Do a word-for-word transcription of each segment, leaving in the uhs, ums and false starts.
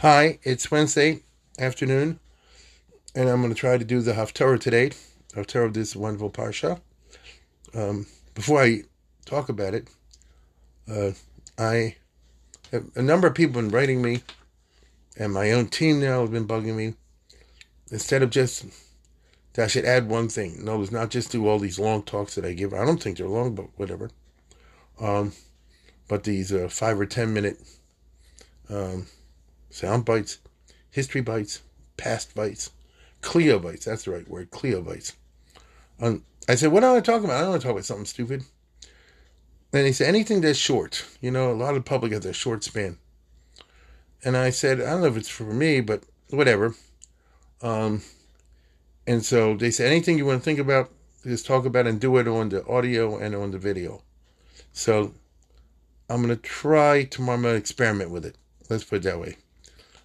Hi, it's Wednesday afternoon, and I'm going to try to do the Haftarah today. Haftarah of this wonderful Parsha. Um, before I talk about it, uh, I have a number of people have been writing me, and my own team now have been bugging me, instead of just, that I should add one thing. No, it's not just do all these long talks that I give. I don't think they're long, but whatever. Um, but these uh, five or ten minute Um, sound bites, history bites, past bites, Clio bites, that's the right word, Clio bites. Um, I said, what do I want to talk about? I don't want to talk about something stupid. And he said, anything that's short. You know, a lot of the public has a short span. And I said, I don't know if it's for me, but whatever. Um, and so they said, anything you want to think about, just talk about and do it on the audio and on the video. So I'm going to try tomorrow, I'm going to experiment with it. Let's put it that way.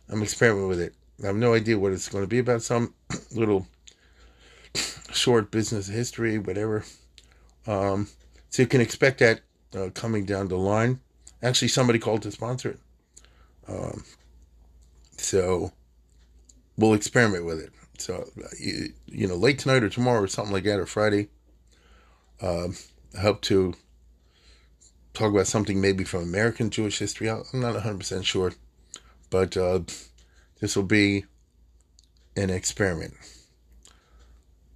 I'm experimenting with it. I have no idea what it's going to be about. Some little short business history, whatever. Um, so you can expect that uh, coming down the line. Actually, somebody called to sponsor it. Um, so we'll experiment with it. So, you, you know, late tonight or tomorrow or something like that, or Friday, um, I hope to talk about something maybe from American Jewish history. I'm not one hundred percent sure, but uh, this will be an experiment.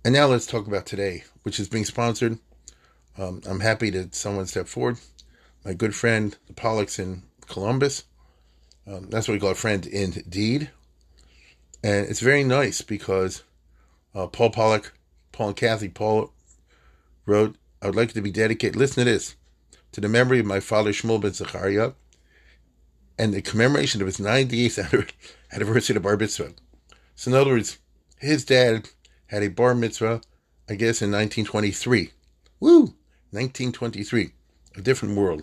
And now let's talk about today, which is being sponsored. Um, I'm happy that someone stepped forward. My good friend, the Pollocks in Columbus. Um, that's what we call a friend indeed. And it's very nice because uh, Paul Pollock, Paul and Kathy, Paul wrote, I would like to be dedicated, listen to this, to the memory of my father, Shmuel Ben-Zachariah, and the commemoration of his ninety-eighth anniversary of bar mitzvah. So in other words, his dad had a bar mitzvah, I guess, in nineteen twenty-three. Woo! nineteen twenty-three. A different world.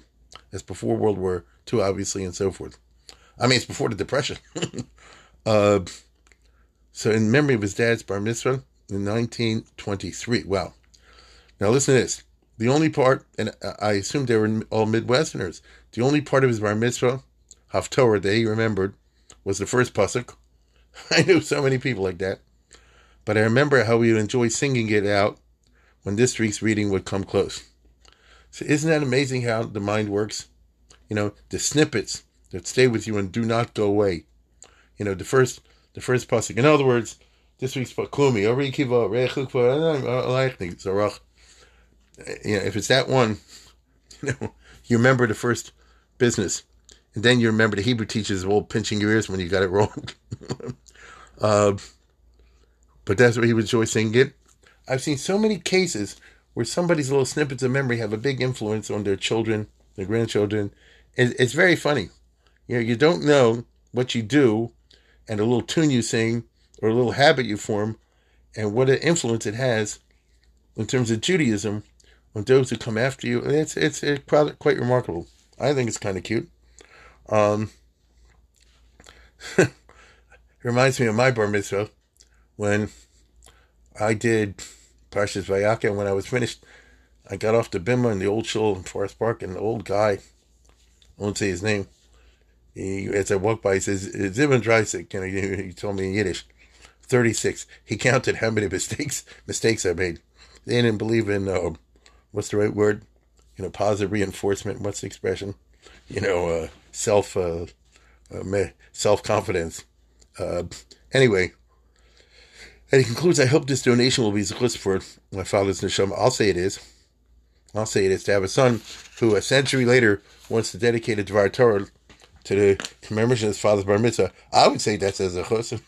That's before World War Two, obviously, and so forth. I mean, it's before the Depression. uh, so in memory of his dad's bar mitzvah in nineteen twenty-three. Wow. Now listen to this. The only part, and I assume they were all Midwesterners, the only part of his bar mitzvah, Haftorah, that he remembered, was the first pasuk. I knew so many people like that. But I remember how we would enjoy singing it out when this week's reading would come close. So isn't that amazing how the mind works? You know, the snippets that stay with you and do not go away. You know, the first the first pasuk. In other words, this week's Klumi, Ori Kiva, Rechukva, Zorach. You know, if it's that one, you know, you remember the first business, and then you remember the Hebrew teachers all pinching your ears when you got it wrong. uh, but that's what he was rejoicing in. I've seen so many cases where somebody's little snippets of memory have a big influence on their children, their grandchildren. It, it's very funny. You know, you don't know what you do, and a little tune you sing or a little habit you form, and what an influence it has in terms of Judaism. When those who come after you, it's it's, it's quite remarkable. I think it's kind of cute. Um, it reminds me of my bar mitzvah when I did Parshas Vayakhel. When I was finished, I got off the bima in the old shul in Forest Park, and the old guy, I won't say his name, he, as I walked by, he says, Zivin Dreisik, and he, he told me in Yiddish, thirty-six. He counted how many mistakes mistakes I made. They didn't believe in... Uh, What's the right word? You know, positive reinforcement. What's the expression? You know, uh, self, uh, uh, self-confidence. Uh, anyway, and he concludes, I hope this donation will be zechus for my father's neshama. I'll say it is. I'll say it is to have a son who a century later wants to dedicate a Dvar Torah to the commemoration of his father's bar mitzvah. I would say that's a zechus.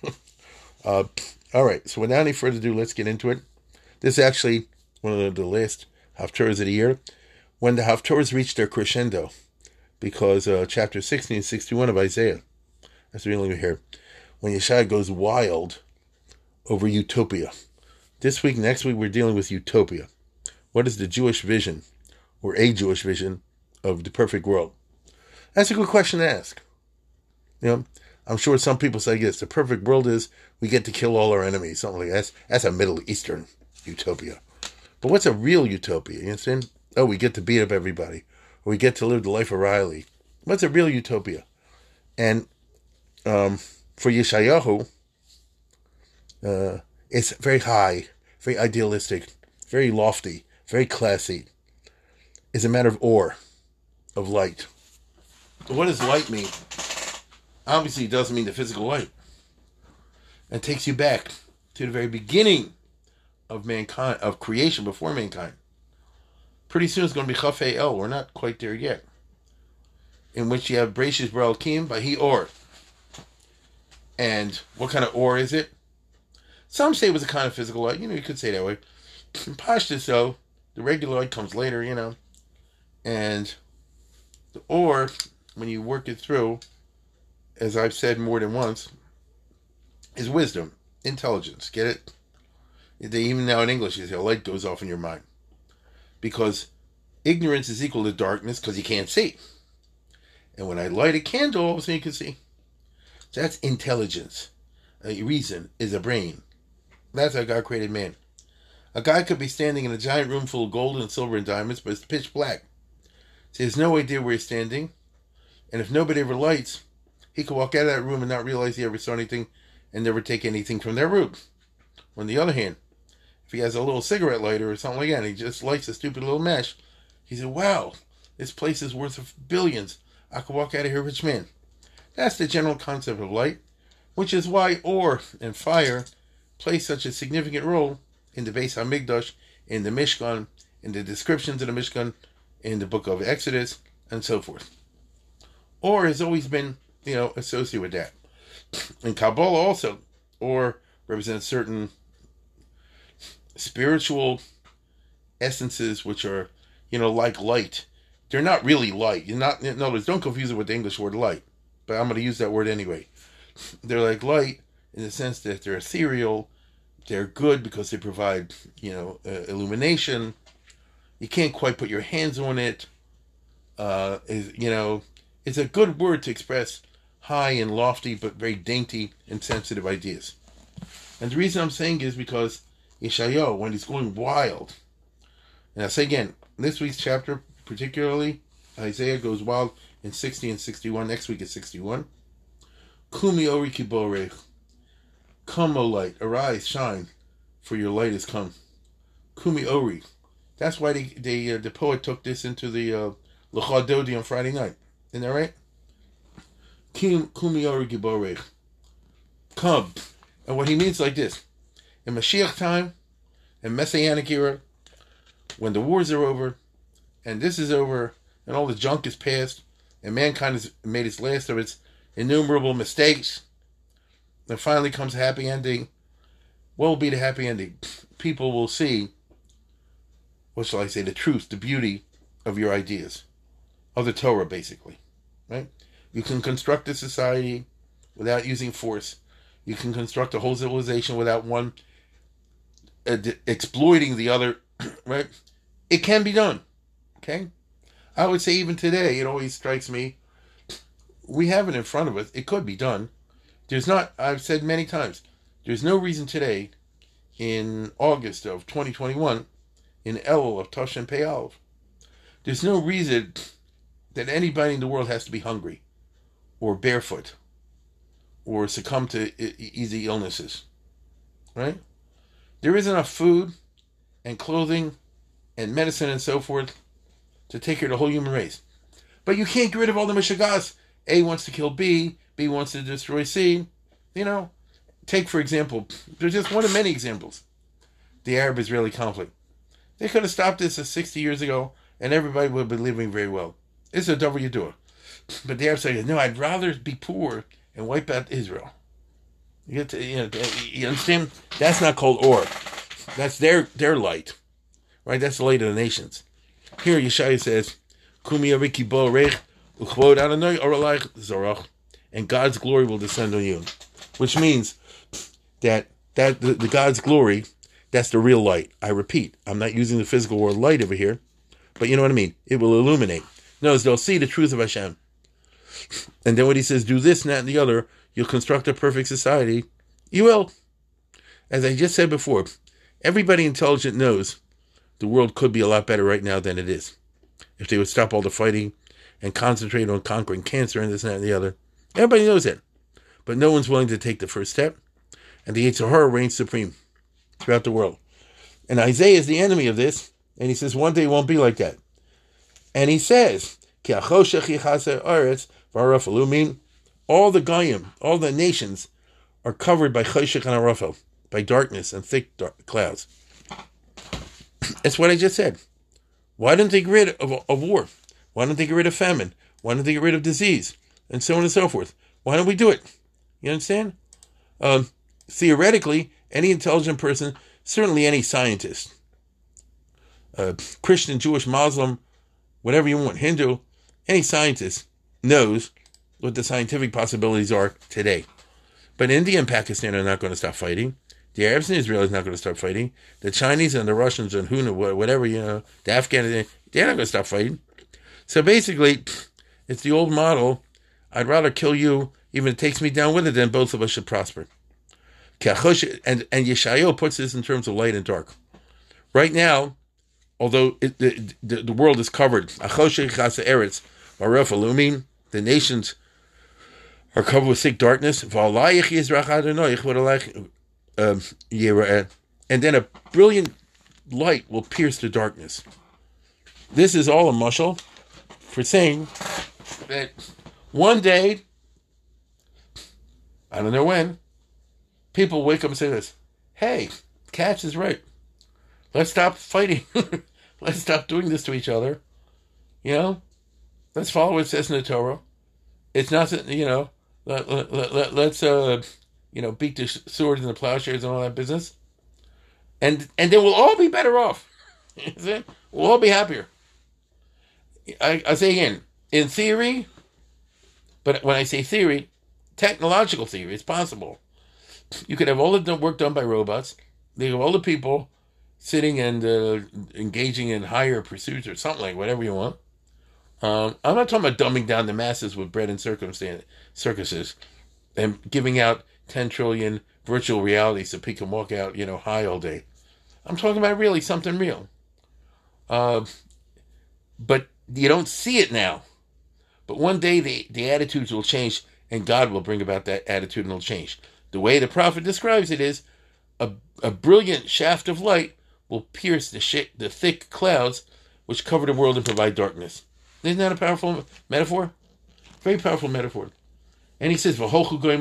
uh, all right, so without any further ado, let's get into it. This is actually one of the, the last Haftorahs of the year. When the Haftorahs reached their crescendo, because uh, chapter sixty and sixty-one of Isaiah, that's the reading here, when Yeshua goes wild over utopia. This week, next week, we're dealing with utopia. What is the Jewish vision, or a Jewish vision, of the perfect world? That's a good question to ask. You know, I'm sure some people say, yes, the perfect world is we get to kill all our enemies, something like that. That's, that's a Middle Eastern utopia. But what's a real utopia? You understand? Oh, we get to beat up everybody. Or we get to live the life of Riley. What's a real utopia? And um, for Yishayahu, uh, it's very high, very idealistic, very lofty, very classy. It's a matter of or, of light. What does light mean? Obviously, it doesn't mean the physical light. It takes you back to the very beginning of mankind, of creation before mankind. Pretty soon it's going to be Chafei El. We're not quite there yet. In which you have Breishis Bara Elokim by He Or. And what kind of or is it? Some say it was a kind of physical light. You know, you could say it that way. In Pashtus, though, the regular light comes later, you know. And the or, when you work it through, as I've said more than once, is wisdom, intelligence. Get it? They, even now in English, you say, a light goes off in your mind. Because ignorance is equal to darkness because you can't see. And when I light a candle, all of a sudden you can see. So that's intelligence. A reason is a brain. That's how God created man. A guy could be standing in a giant room full of gold and silver and diamonds, but it's pitch black. So he has no idea where he's standing. And if nobody ever lights, he could walk out of that room and not realize he ever saw anything and never take anything from that room. On the other hand, if he has a little cigarette lighter or something like that, and he just lights a stupid little match, he said, wow, this place is worth billions. I could walk out of here rich man. That's the general concept of light, which is why ore and fire play such a significant role in the Beis Hamikdash, in the Mishkan, in the descriptions of the Mishkan, in the book of Exodus, and so forth. Ore has always been, you know, associated with that. In Kabbalah also, ore represents certain spiritual essences which are, you know, like light. They're not really light. You're not, in other words, don't confuse it with the English word light, but I'm going to use that word anyway. They're like light in the sense that they're ethereal, they're good because they provide, you know, uh, illumination. You can't quite put your hands on it. Uh, is, you know, it's a good word to express high and lofty but very dainty and sensitive ideas. And the reason I'm saying is because Yeshayahu, when he's going wild, and I say again, this week's chapter, particularly, Isaiah goes wild in sixty and sixty-one, next week is sixty-one. Kumi ori ki borech. Come, O light, arise, shine, for your light is come. Kumi ori. That's why they, they, uh, the poet took this into the uh, Lechadodi on Friday night. Isn't that right? Kumi ori ki borech. Come. And what he means like this. In Mashiach time, in Messianic era, when the wars are over, and this is over, and all the junk is past, and mankind has made its last of its innumerable mistakes, and finally comes a happy ending. What will be the happy ending? People will see, what shall I say, the truth, the beauty of your ideas, of the Torah, basically. Right? You can construct a society without using force. You can construct a whole civilization without one exploiting the other, right? It can be done, okay? I would say even today, it always strikes me, we have it in front of us. It could be done. There's not, I've said many times, there's no reason today, in August of twenty twenty-one, in Elul of Tosh and Pei Aleph, there's no reason that anybody in the world has to be hungry or barefoot or succumb to easy illnesses, right? There is enough food and clothing and medicine and so forth to take care of the whole human race. But you can't get rid of all the mishagas. A wants to kill B, B wants to destroy C. You know, take for example, there's just one of many examples, the Arab-Israeli conflict. They could have stopped this sixty years ago and everybody would have been living very well. It's a double door. But the Arabs say, no, I'd rather be poor and wipe out Israel. You get to, you know, you understand? That's not called or. That's their their light, right? That's the light of the nations. Here, Yeshaya says, "Kumi ariki bo rech, and God's glory will descend on you. Which means that that the, the God's glory, that's the real light. I repeat, I'm not using the physical word light over here, but you know what I mean. It will illuminate. Notice they'll see the truth of Hashem. And then when he says, do this and that and the other, you'll construct a perfect society. You will. As I just said before, everybody intelligent knows the world could be a lot better right now than it is. If they would stop all the fighting and concentrate on conquering cancer and this and that and the other. Everybody knows that. But no one's willing to take the first step. And the Yishayahu reigns supreme throughout the world. And Isaiah is the enemy of this. And he says, one day it won't be like that. And he says, all the Goyim, all the nations are covered by choshech and arafel, by darkness and thick dark clouds. That's what I just said. Why didn't they get rid of, of war? Why didn't they get rid of famine? Why didn't they get rid of disease? And so on and so forth. Why don't we do it? You understand? Um, theoretically, any intelligent person, certainly any scientist, uh, Christian, Jewish, Muslim, whatever you want, Hindu, any scientist knows what the scientific possibilities are today. But India and Pakistan are not going to stop fighting. The Arabs and Israelis are not going to stop fighting. The Chinese and the Russians and who knows, whatever, you know, the Afghans, they're not going to stop fighting. So basically, it's the old model, I'd rather kill you, even if it takes me down with it, than both of us should prosper. And, and Yeshayahu puts this in terms of light and dark. Right now, although it, the, the, the world is covered, the nations are covered with thick darkness, um, and then a brilliant light will pierce the darkness. This is all a mashal for saying that one day, I don't know when, people wake up and say this, hey, Katz is right. Let's stop fighting. Let's stop doing this to each other. You know, let's follow what it says in the Torah. It's not, you know, let, let, let, let's, uh, you know, beat the swords and the plowshares and all that business. And and then we'll all be better off. We'll all be happier. I, I say again, in theory, but when I say theory, technological theory, it's possible. You could have all the work done by robots. They have all the people sitting and uh, engaging in higher pursuits or something, like whatever you want. Um, I'm not talking about dumbing down the masses with bread and circumstance circuses and giving out ten trillion virtual realities so people can walk out, you know, high all day. I'm talking about really something real. Uh, but you don't see it now. But one day the, the attitudes will change and God will bring about that attitudinal change. The way the prophet describes it is a, a brilliant shaft of light will pierce the sh- the thick clouds which cover the world and provide darkness. Isn't that a powerful metaphor? Very powerful metaphor. And he says, and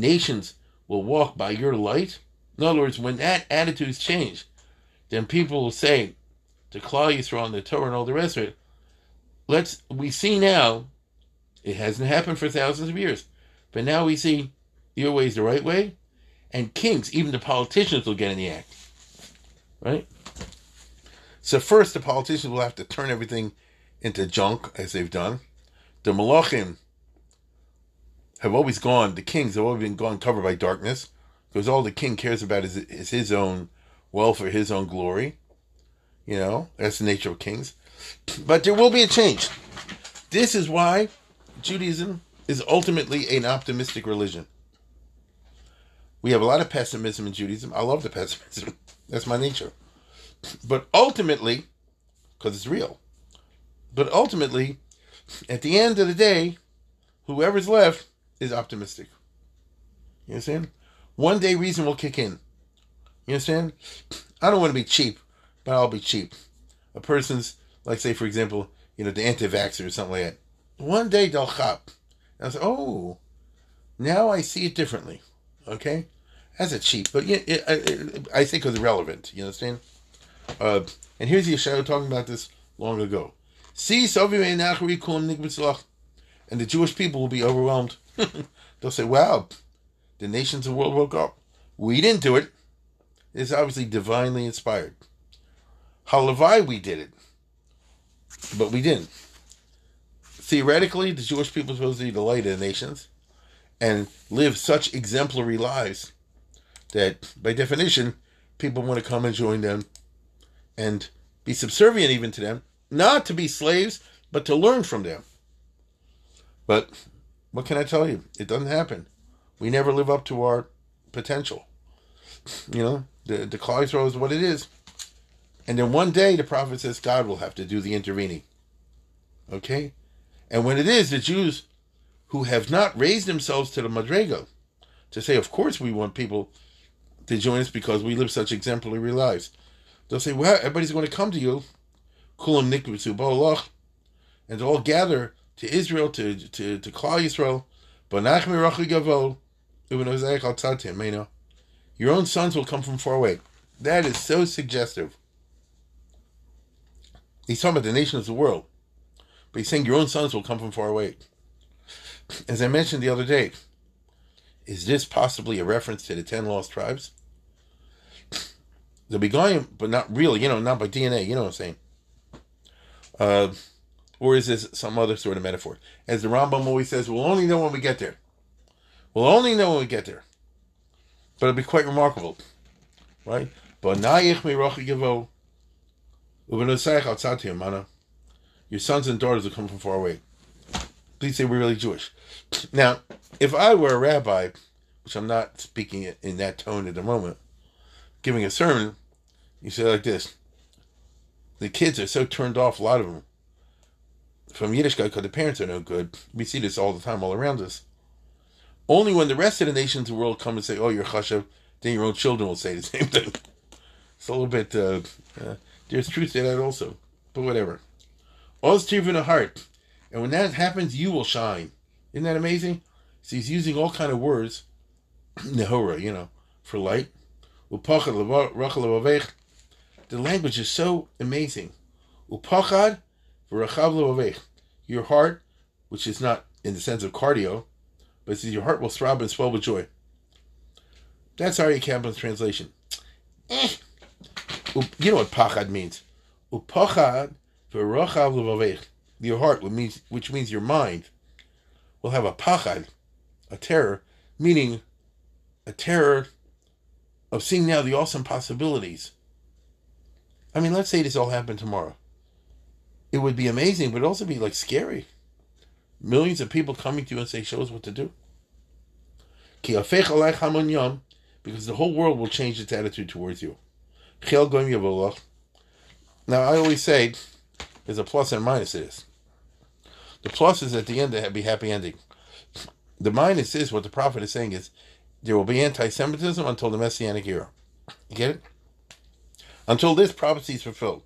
nations will walk by your light. In other words, when that attitudes change, then people will say, to Klal Yisrael and the Torah and all the rest of it, let's, we see now, it hasn't happened for thousands of years, but now we see your way is the right way, and kings, even the politicians, will get in the act. Right? So first, the politicians will have to turn everything into junk, as they've done. The Malachim have always gone, the kings have always been gone covered by darkness, because all the king cares about is, is his own welfare, his own glory. You know, that's the nature of kings. But there will be a change. This is why Judaism is ultimately an optimistic religion. We have a lot of pessimism in Judaism. I love the pessimism. That's my nature. But ultimately, because it's real, but ultimately, at the end of the day, whoever's left is optimistic. You understand? One day reason will kick in. You understand? I don't want to be cheap, but I'll be cheap. A person's, like say, for example, you know, the anti-vaxxer or something like that. One day they'll chop. I said, oh, now I see it differently. Okay? That's a cheap, but yeah, it, it, it, I think it's relevant. You understand? Uh, and here's Yeshayahu talking about this long ago. See, and the Jewish people will be overwhelmed. They'll say, wow, the nations of the world woke up. We didn't do it. It's obviously divinely inspired. Halavai, we did it. But we didn't. Theoretically, the Jewish people are supposed to be the light of the nations and live such exemplary lives that, by definition, people want to come and join them and be subservient even to them, not to be slaves, but to learn from them. But what can I tell you? It doesn't happen. We never live up to our potential. You know, the, the Klal Yisrael is what it is. And then one day, the prophet says, God will have to do the intervening. Okay? And when it is, the Jews who have not raised themselves to the Madrego, to say, of course we want people to join us because we live such exemplary lives. They'll say, well, everybody's going to come to you, Kulam Nikbitsu Ba'olach, and all gather to Israel, to to to Klal Yisrael, Banachmi Rachi Gavol, Ubenozai Kal Tzatim, you know. Your own sons will come from far away. That is so suggestive. He's talking about the nation of the world. But he's saying your own sons will come from far away. As I mentioned the other day, is this possibly a reference to the ten lost tribes? They'll be going, but not really, you know, not by D N A, you know what I'm saying? Uh, or is this some other sort of metaphor? As the Rambam always says, we'll only know when we get there. We'll only know when we get there. But it'll be quite remarkable, right? Your sons and daughters will come from far away. Please say we're really Jewish. Now, if I were a rabbi, which I'm not speaking in that tone at the moment, giving a sermon, you say like this. The kids are so turned off, a lot of them, from Yiddishkeit because the parents are no good. We see this all the time all around us. Only when the rest of the nations of the world come and say, oh, you're chashav, then your own children will say the same thing. It's a little bit, uh, uh, there's truth to that also, but whatever. All's true in the heart. And when that happens, you will shine. Isn't that amazing? So he's using all kind of words, nehora, you know, for light. The language is so amazing. Your heart, which is not in the sense of cardio, but it says your heart will throb and swell with joy. That's Aryeh Kaplan's translation. Eh. You know what pachad means. Upachad v'rachav l'vavech. Your heart, which means, which means your mind, will have a pachad, a terror, meaning a terror of seeing now the awesome possibilities. I mean, let's say this all happened tomorrow. It would be amazing, but it would also be like scary. Millions of people coming to you and say, show us what to do. Because the whole world will change its attitude towards you. Now, I always say there's a plus and minus to this. The plus is at the end, there'll be happy ending. The minus is what the prophet is saying is there will be anti-Semitism until the Messianic era. You get it? Until this prophecy is fulfilled.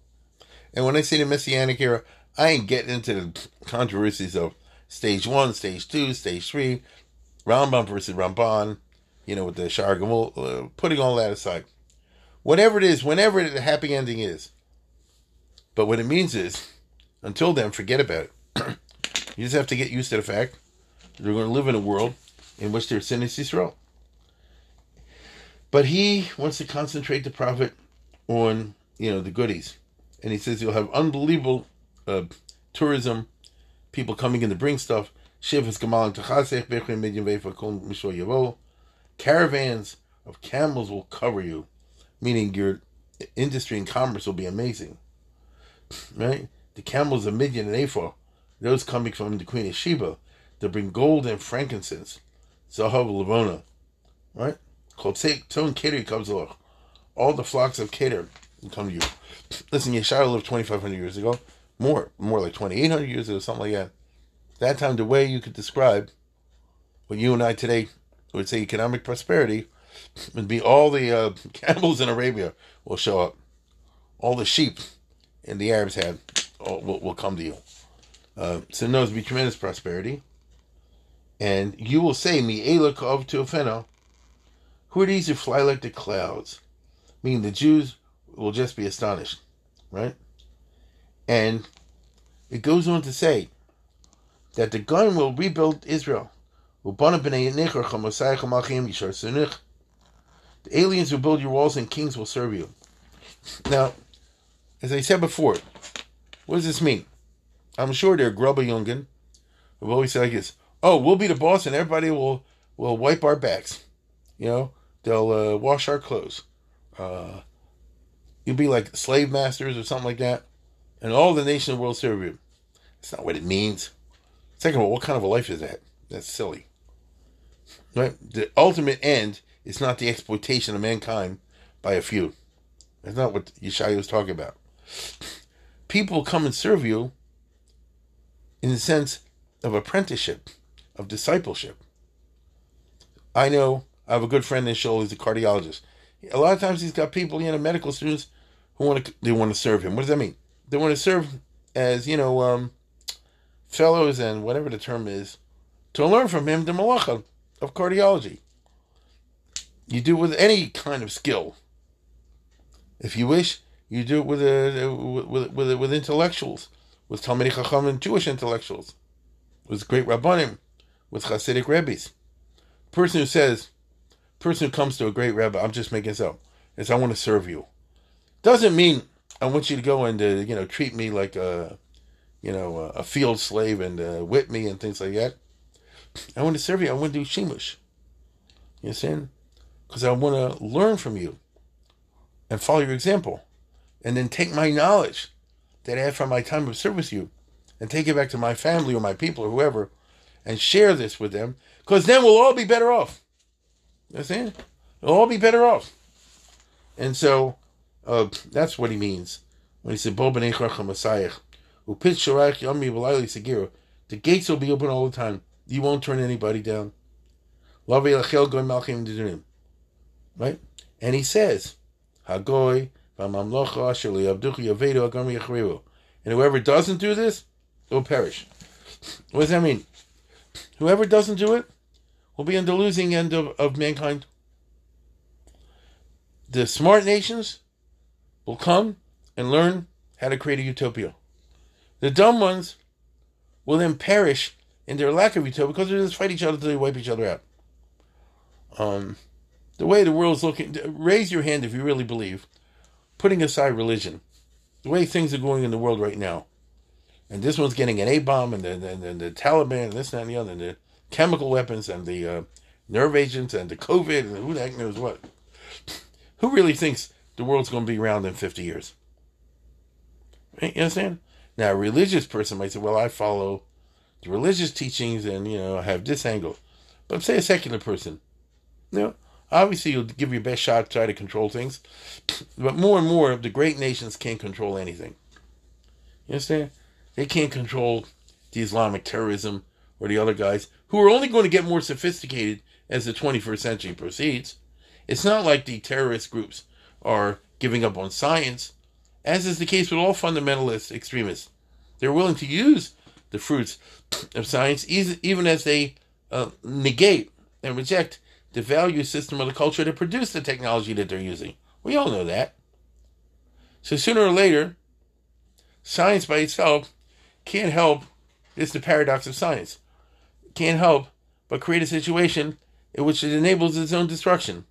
And when I say the Messianic era, I ain't getting into the controversies of stage one, stage two, stage three, Rambam versus Ramban, you know, with the Sha'ar Gimel, uh, putting all that aside. Whatever it is, whenever the happy ending is. But what it means is, until then, forget about it. You just have to get used to the fact that we're going to live in a world in which there's sin is Yisrael. But he wants to concentrate the prophet on, you know, the goodies. And he says you'll have unbelievable uh, tourism, people coming in to bring stuff, caravans of camels will cover you, meaning your industry and commerce will be amazing, right? The camels of Midian and Eifah, those coming from the Queen of Sheba, they'll bring gold and frankincense, Zahav Levona, right? All the flocks of Kedar will come to you. Listen, Yeshua lived twenty-five hundred years ago. More, more like twenty-eight hundred years ago, something like that. That time, the way you could describe what you and I today would say economic prosperity would be all the uh, camels in Arabia will show up. All the sheep and the Arabs have all, will, will come to you. Uh, so no, it'll be tremendous prosperity. And you will say, Mi'ela ka'ov te'ofeno. Who are these who fly like the clouds? Meaning the Jews will just be astonished, right? And it goes on to say that the Goyim will rebuild Israel. The aliens will build your walls and kings will serve you. Now, as I said before, what does this mean? I'm sure they're Grubber-Jungen, who always say like this, oh, we'll be the boss and everybody will, will wipe our backs. You know, they'll uh, wash our clothes. Uh, you'll be like slave masters or something like that. And all the nation of the world serve you. That's not what it means. Second of all, what kind of a life is that? That's silly. Right? The ultimate end is not the exploitation of mankind by a few. That's not what Yeshua was talking about. People come and serve you in the sense of apprenticeship, of discipleship. I know I have a good friend in Shul, he's a cardiologist. A lot of times he's got people, you know, medical students who want to, they want to serve him. What does that mean? They want to serve as, you know, um, fellows and whatever the term is, to learn from him the malacha of cardiology. You do it with any kind of skill. If you wish, you do it with a, with with with intellectuals, with Talmid chacham and Jewish intellectuals, with great rabbanim, with Hasidic rabbis. The person who says, person who comes to a great rabbi, I'm just making this up, is I want to serve you. Doesn't mean I want you to go and uh, you know treat me like a you know a field slave and uh, whip me and things like that. I want to serve you. I want to do shimush. You understand? Because I want to learn from you and follow your example. And then take my knowledge that I have from my time of service to you and take it back to my family or my people or whoever and share this with them, because then we'll all be better off. You understand? We'll all be better off. And so uh, that's what he means when he said, Bo b'nei chacham Masayach, upit shorach yomri v'layli segiro. The gates will be open all the time. You won't turn anybody down. Lavi lachel goy malchim didunim. Right? And he says, Hagoy, and whoever doesn't do this, will perish. What does that mean? Whoever doesn't do it will be on the losing end of, of mankind. The smart nations will come and learn how to create a utopia. The dumb ones will then perish in their lack of utopia because they just fight each other until they wipe each other out. Um, the way the world's looking, raise your hand if you really believe, putting aside religion, the way things are going in the world right now, and this one's getting an A-bomb, and then the, the Taliban, and this, and the other, and the chemical weapons, and the uh, nerve agents, and the COVID, and who the heck knows what. Who really thinks the world's going to be around in fifty years? Right? You understand? Now, a religious person might say, well, I follow the religious teachings, and, you know, I have this angle. But say a secular person, you know, obviously, you'll give your best shot to try to control things. But more and more, the great nations can't control anything. You understand? They can't control the Islamic terrorism or the other guys, who are only going to get more sophisticated as the twenty-first century proceeds. It's not like the terrorist groups are giving up on science, as is the case with all fundamentalist extremists. They're willing to use the fruits of science, even as they uh, negate and reject the value system of the culture to produce the technology that they're using. We all know that. So sooner or later, science by itself can't help, it's the paradox of science, can't help but create a situation in which it enables its own destruction.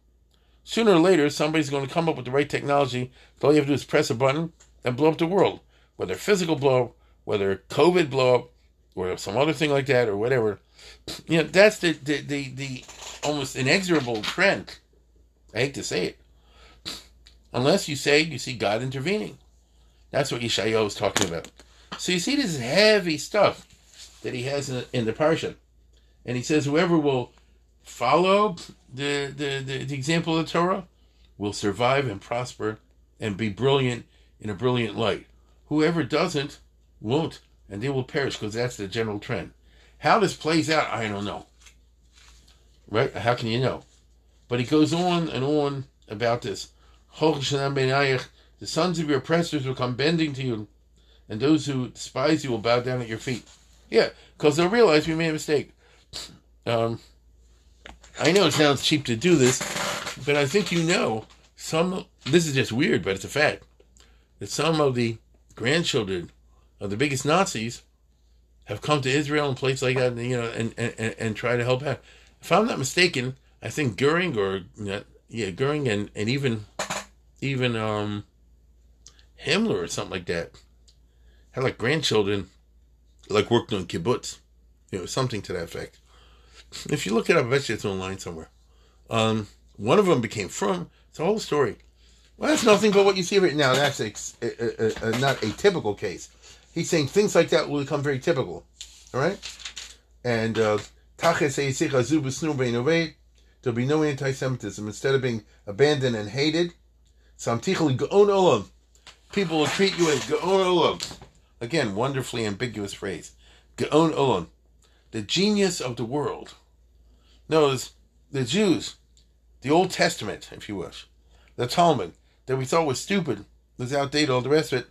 Sooner or later, somebody's going to come up with the right technology. All you have to do is press a button and blow up the world, whether physical blow up, whether COVID blow up, or some other thing like that, or whatever. You know, that's the the the, the almost inexorable trend. I hate to say it. Unless you say you see God intervening. That's what Yeshayahu was talking about. So you see this heavy stuff that he has in, in the Parsha. And he says whoever will follow the, the, the, the example of the Torah will survive and prosper and be brilliant in a brilliant light. Whoever doesn't, won't. And they will perish because that's the general trend. How this plays out, I don't know. Right? How can you know? But he goes on and on about this. The sons of your oppressors will come bending to you, and those who despise you will bow down at your feet. Yeah, because they'll realize we made a mistake. Um, I know it sounds cheap to do this, but I think you know some, this is just weird, but it's a fact, that some of the grandchildren of the biggest Nazis have come to Israel and places like that, and, you know, and, and, and try to help out. If I'm not mistaken, I think Goering or yeah, Goering and, and even even um, Himmler or something like that had like grandchildren like worked on kibbutz, you know, something to that effect. If you look it up, I bet you it's online somewhere. Um, one of them became from, it's a whole story. Well, that's nothing but what you see right now. That's ex- a, a, a, not a typical case. He's saying things like that will become very typical. All right? And uh, there'll be no anti-Semitism. Instead of being abandoned and hated, people will treat you as Gaon Olam. Again, wonderfully ambiguous phrase. Gaon Olam. The genius of the world knows the Jews, the Old Testament, if you wish, the Talmud, that we thought was stupid, was outdated, all the rest of it.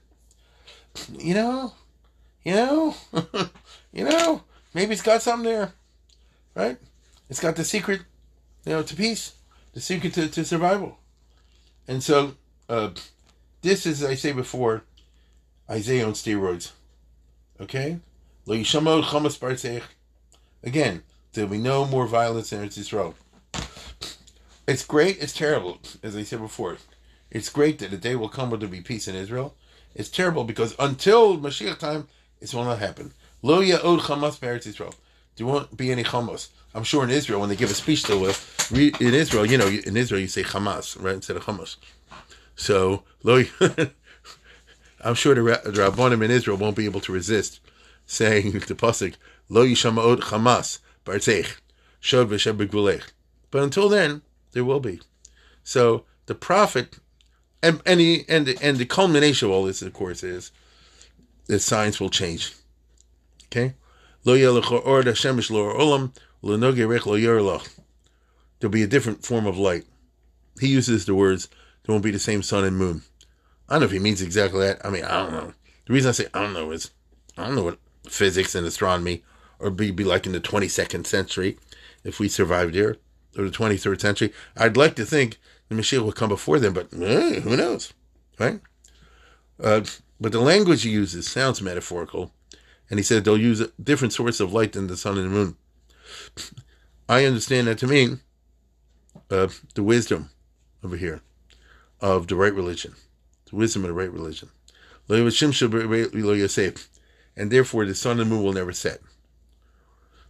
You know, you know, you know, maybe it's got something there, right? It's got the secret, you know, to peace, the secret to, to survival. And so, uh, this is, as I say before, Isaiah on steroids, okay? Again, there'll be no more violence in Eretz Yisrael. It's great, it's terrible, as I said before. It's great that the day will come when there'll be peace in Israel. It's terrible because until Mashiach time, it will not happen. Lo ya'od Hamas b'Eretz Yisrael. There won't be any Hamas. I'm sure in Israel, when they give a speech, they will. In Israel, you know, in Israel you say Hamas, right, instead of Hamas. So, lo I'm sure the Rabbanim in Israel won't be able to resist saying the pasuk, Lo yishama'od Hamas b'artzeich, shod v'shem b'gvulech. But until then, there will be. So the prophet, and and the, and the and the culmination of all this, of course, is that signs will change. Okay, there'll be a different form of light. He uses the words. There won't be the same sun and moon. I don't know if he means exactly that. I mean, I don't know. The reason I say I don't know is I don't know what physics and astronomy or be be like in the twenty-second century if we survived here. Or the twenty-third century. I'd like to think the Mashiach will come before them, but eh, who knows, right? Uh, but the language he uses sounds metaphorical, and he said they'll use a different source of light than the sun and the moon. I understand that to mean uh, the wisdom over here of the right religion, the wisdom of the right religion. And therefore, the sun and moon will never set.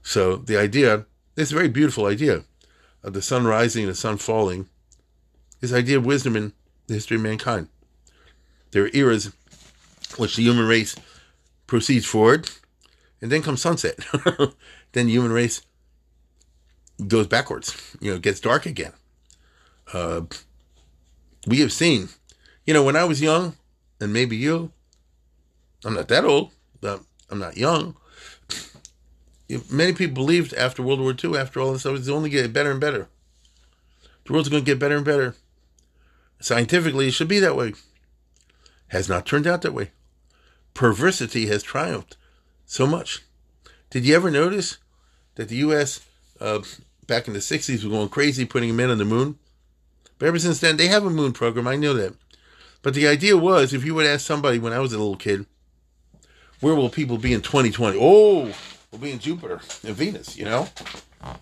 So the idea, it's a very beautiful idea, of the sun rising and the sun falling, this idea of wisdom in the history of mankind. There are eras which the human race proceeds forward, and then comes sunset. Then the human race goes backwards, you know, gets dark again. Uh, we have seen, you know, when I was young, and maybe you, I'm not that old, but I'm not young, many people believed after World War Two, after all this, it's only getting better and better. The world's going to get better and better. Scientifically, it should be that way. Has not turned out that way. Perversity has triumphed so much. Did you ever notice that the U S uh, back in the sixties were going crazy putting men on the moon? But ever since then, they have a moon program. I know that. But the idea was, if you would ask somebody when I was a little kid, where will people be in twenty twenty? Oh! We'll be in Jupiter and Venus, you know?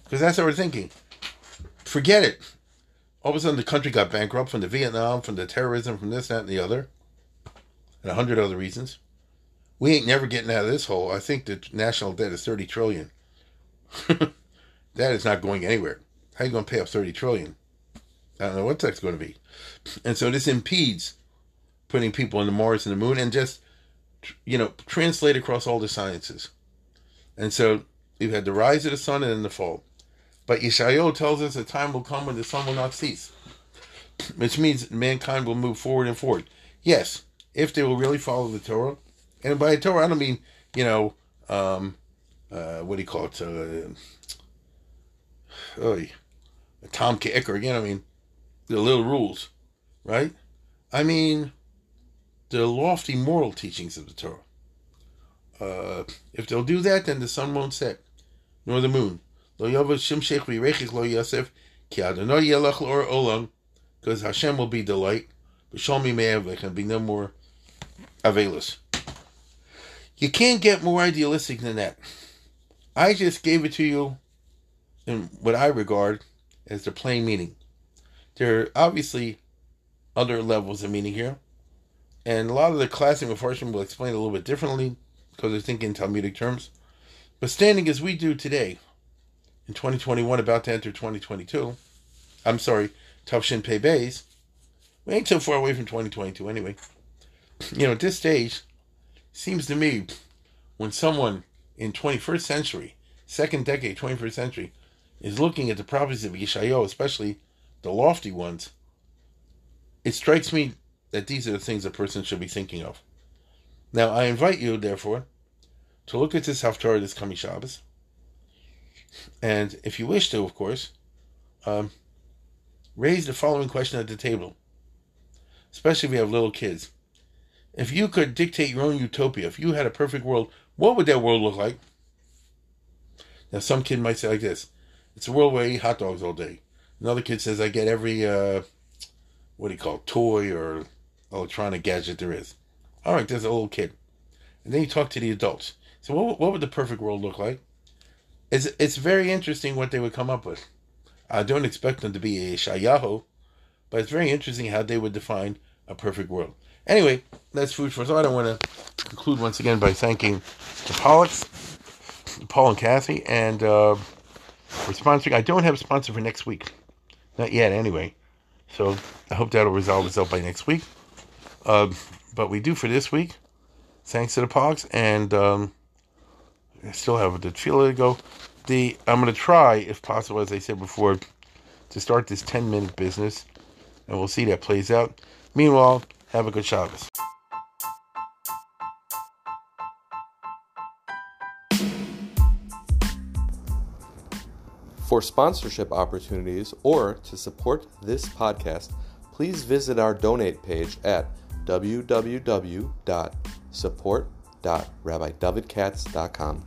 Because that's what we're thinking. Forget it. All of a sudden, the country got bankrupt from the Vietnam, from the terrorism, from this, that, and the other, and a hundred other reasons. We ain't never getting out of this hole. I think the national debt is thirty trillion dollars. That is not going anywhere. How are you going to pay off thirty trillion dollars? I don't know what that's going to be. And so this impedes putting people into Mars and the moon and just, you know, translate across all the sciences. And so, we've had the rise of the sun and then the fall. But Yeshayahu tells us a time will come when the sun will not cease. Which means mankind will move forward and forward. Yes, if they will really follow the Torah. And by Torah, I don't mean, you know, um, uh, what do you call it? Uh, oh, a Tom Kick, or again, I mean, the little rules, right? I mean, the lofty moral teachings of the Torah. Uh, if they'll do that, then the sun won't set, nor the moon. Because Hashem will be the light, and be no more avelus. You can't get more idealistic than that. I just gave it to you in what I regard as the plain meaning. There are obviously other levels of meaning here, and a lot of the classic of Farshim will explain it a little bit differently. because they think in Talmudic terms. But standing as we do today, in twenty twenty-one, about to enter twenty twenty-two, I'm sorry, Tavshin Pei Beis, we ain't so far away from twenty twenty-two anyway. You know, at this stage, seems to me, when someone in twenty-first century, second decade, twenty-first century, is looking at the prophecies of Yeshayahu, especially the lofty ones, it strikes me that these are the things a person should be thinking of. Now, I invite you, therefore, to look at this Haftarah this coming Shabbos. And if you wish to, of course, um, raise the following question at the table, especially if you have little kids. If you could dictate your own utopia, if you had a perfect world, what would that world look like? Now, some kid might say like this, it's a world where I eat hot dogs all day. Another kid says, I get every, uh, what do you call it, toy or electronic gadget there is. All right, there's a little kid. And then you talk to the adults. So what, what would the perfect world look like? It's, it's very interesting what they would come up with. I don't expect them to be a Yeshayahu, but it's very interesting how they would define a perfect world. Anyway, that's food for thought. I want to conclude once again by thanking the Pollocks, Paul and Kathy, and uh, for sponsoring. I don't have a sponsor for next week. Not yet, anyway. So I hope that'll resolve itself by next week. Uh, but we do for this week. Thanks to the Pollocks, and um, I still have the tefillah to go. The I'm going to try, if possible, as I said before, to start this ten-minute business, and we'll see that plays out. Meanwhile, have a good Shabbos. For sponsorship opportunities or to support this podcast, please visit our donate page at w w w dot support dot rabbi david katz dot com.